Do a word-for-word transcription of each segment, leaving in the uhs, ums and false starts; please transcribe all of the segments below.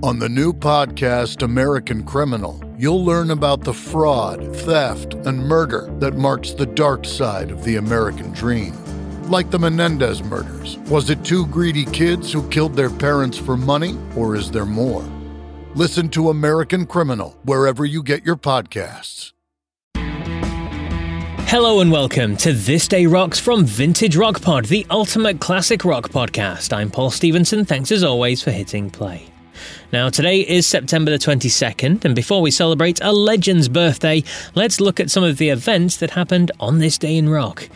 On the new podcast, American Criminal, you'll learn about the fraud, theft, and murder that marks the dark side of the American dream. Like the Menendez murders, was it two greedy kids who killed their parents for money, or is there more? Listen to American Criminal wherever you get your podcasts. Hello and welcome to This Day Rocks from Vintage Rock Pod, the ultimate classic rock podcast. I'm Paul Stevenson. Thanks as always for hitting play. Now, today is September the twenty-second, and before we celebrate a legend's birthday, let's look at some of the events that happened on this day in rock.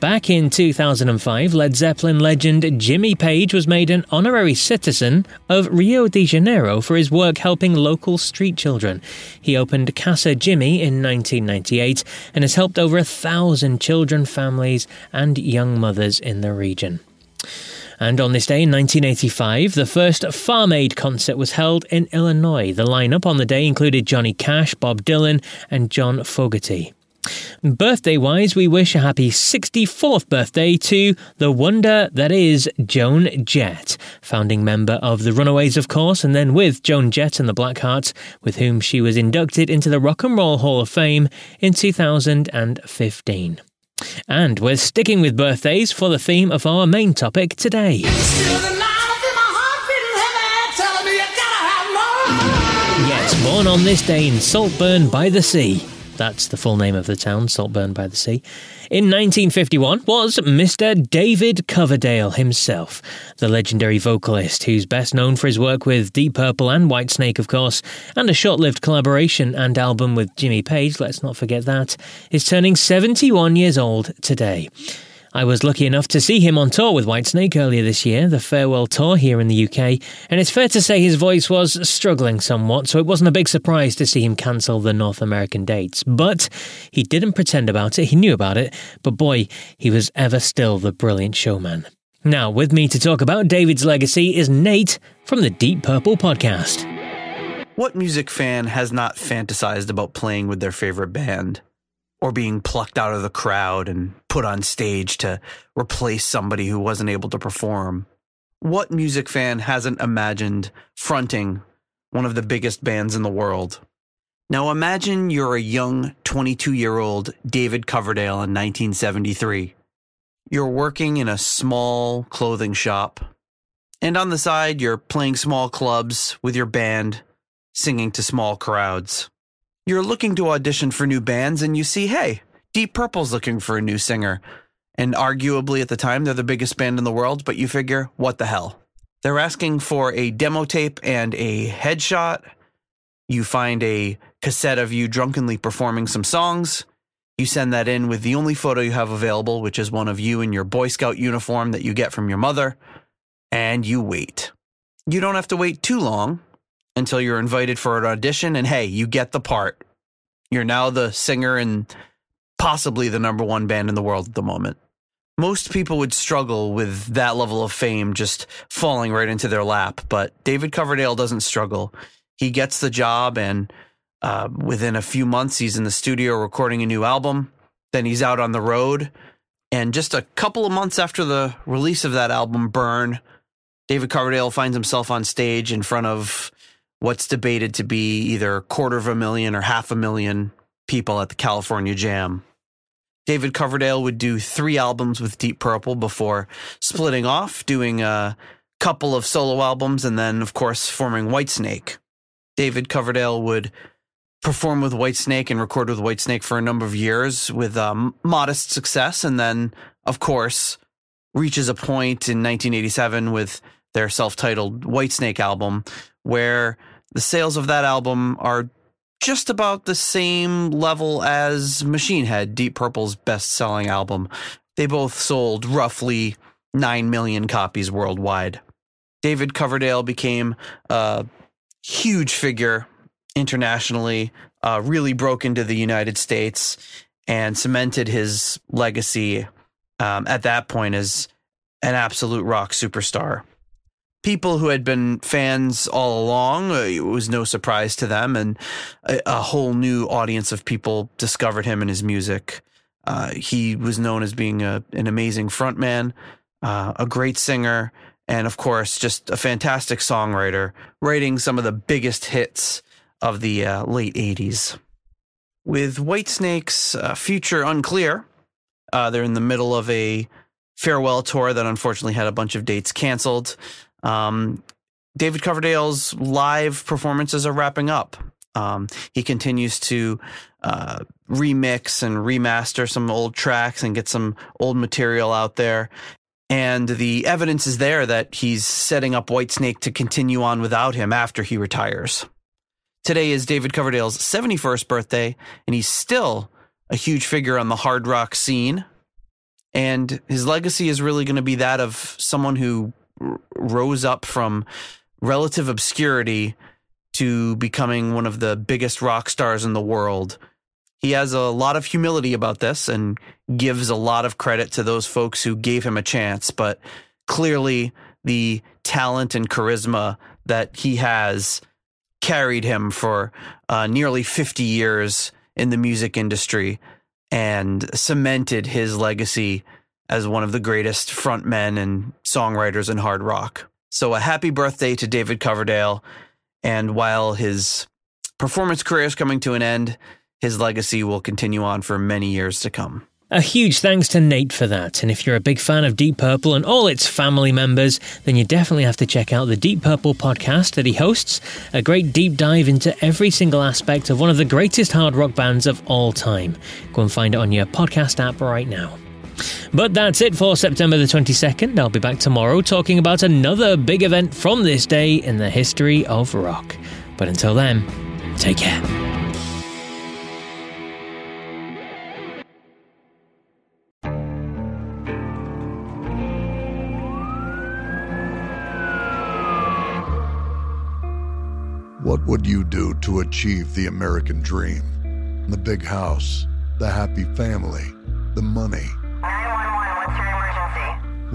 Back in two thousand five, Led Zeppelin legend Jimmy Page was made an honorary citizen of Rio de Janeiro for his work helping local street children. He opened Casa Jimmy in nineteen ninety-eight and has helped over a thousand children, families, and young mothers in the region. And on this day in nineteen eighty-five, the first Farm Aid concert was held in Illinois. The lineup on the day included Johnny Cash, Bob Dylan, and John Fogerty. Birthday-wise, we wish a happy sixty-fourth birthday to the wonder that is Joan Jett, founding member of the Runaways, of course, and then with Joan Jett and the Blackhearts, with whom she was inducted into the Rock and Roll Hall of Fame in two thousand fifteen. And we're sticking with birthdays for the theme of our main topic today. Yes, born on this day in Saltburn by the Sea. That's the full name of the town, Saltburn by the Sea. In nineteen fifty-one was Mister David Coverdale himself, the legendary vocalist who's best known for his work with Deep Purple and Whitesnake, of course, and a short-lived collaboration and album with Jimmy Page, let's not forget that, is turning seventy-one years old today. I was lucky enough to see him on tour with Whitesnake earlier this year, the farewell tour here in the U K, and it's fair to say his voice was struggling somewhat, so it wasn't a big surprise to see him cancel the North American dates. But he didn't pretend about it, he knew about it, but boy, he was ever still the brilliant showman. Now, with me to talk about David's legacy is Nate from the Deep Purple Podcast. What music fan has not fantasized about playing with their favorite band? Or being plucked out of the crowd and put on stage to replace somebody who wasn't able to perform. What music fan hasn't imagined fronting one of the biggest bands in the world? Now imagine you're a young twenty-two-year-old David Coverdale in nineteen seventy-three. You're working in a small clothing shop, and on the side you're playing small clubs with your band, singing to small crowds. You're looking to audition for new bands and you see, hey, Deep Purple's looking for a new singer. And arguably at the time, they're the biggest band in the world, but you figure, what the hell? They're asking for a demo tape and a headshot. You find a cassette of you drunkenly performing some songs. You send that in with the only photo you have available, which is one of you in your Boy Scout uniform that you get from your mother. And you wait. You don't have to wait too long until you're invited for an audition, and hey, you get the part. You're now the singer and possibly the number one band in the world at the moment. Most people would struggle with that level of fame just falling right into their lap, but David Coverdale doesn't struggle. He gets the job, and uh, within a few months, he's in the studio recording a new album. Then he's out on the road, and just a couple of months after the release of that album, Burn, David Coverdale finds himself on stage in front of what's debated to be either a quarter of a million or half a million people at the California Jam. David Coverdale would do three albums with Deep Purple before splitting off, doing a couple of solo albums, and then, of course, forming Whitesnake. David Coverdale would perform with Whitesnake and record with Whitesnake for a number of years with um, modest success, and then, of course, reaches a point in nineteen eighty-seven with their self-titled Whitesnake album, where the sales of that album are just about the same level as Machine Head, Deep Purple's best-selling album. They both sold roughly nine million copies worldwide. David Coverdale became a huge figure internationally, uh, really broke into the United States, and cemented his legacy um, at that point as an absolute rock superstar. People who had been fans all along, it was no surprise to them, and a, a whole new audience of people discovered him and his music. Uh, he was known as being a, an amazing frontman, uh, a great singer, And of course, just a fantastic songwriter, writing some of the biggest hits of the uh, late eighties. With Whitesnake's uh, future unclear, uh, they're in the middle of a farewell tour that unfortunately had a bunch of dates canceled. Um, David Coverdale's live performances are wrapping up. Um, he continues to uh, remix and remaster some old tracks and get some old material out there. And the evidence is there that he's setting up Whitesnake to continue on without him after he retires. Today is David Coverdale's seventy-first birthday, and he's still a huge figure on the hard rock scene. And his legacy is really going to be that of someone who r- rose up from relative obscurity to becoming one of the biggest rock stars in the world. He has a lot of humility about this and gives a lot of credit to those folks who gave him a chance, but clearly the talent and charisma that he has carried him for uh, nearly fifty years in the music industry and cemented his legacy as one of the greatest frontmen and songwriters in hard rock. So a happy birthday to David Coverdale, and while his performance career is coming to an end, his legacy will continue on for many years to come. A huge thanks to Nate for that. And if you're a big fan of Deep Purple and all its family members, then you definitely have to check out the Deep Purple podcast that he hosts, a great deep dive into every single aspect of one of the greatest hard rock bands of all time. Go and find it on your podcast app right now. But that's it for September the twenty-second. I'll be back tomorrow talking about another big event from this day in the history of rock. But until then, take care. What would you do to achieve the American dream? The big house, the happy family, the money. nine one one, what's your emergency?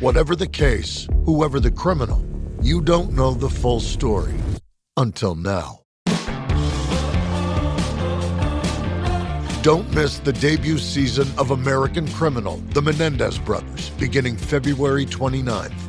whatever the case, whoever the criminal, you don't know the full story until now. Don't miss the debut season of American Criminal, The Menendez Brothers, beginning February twenty-ninth.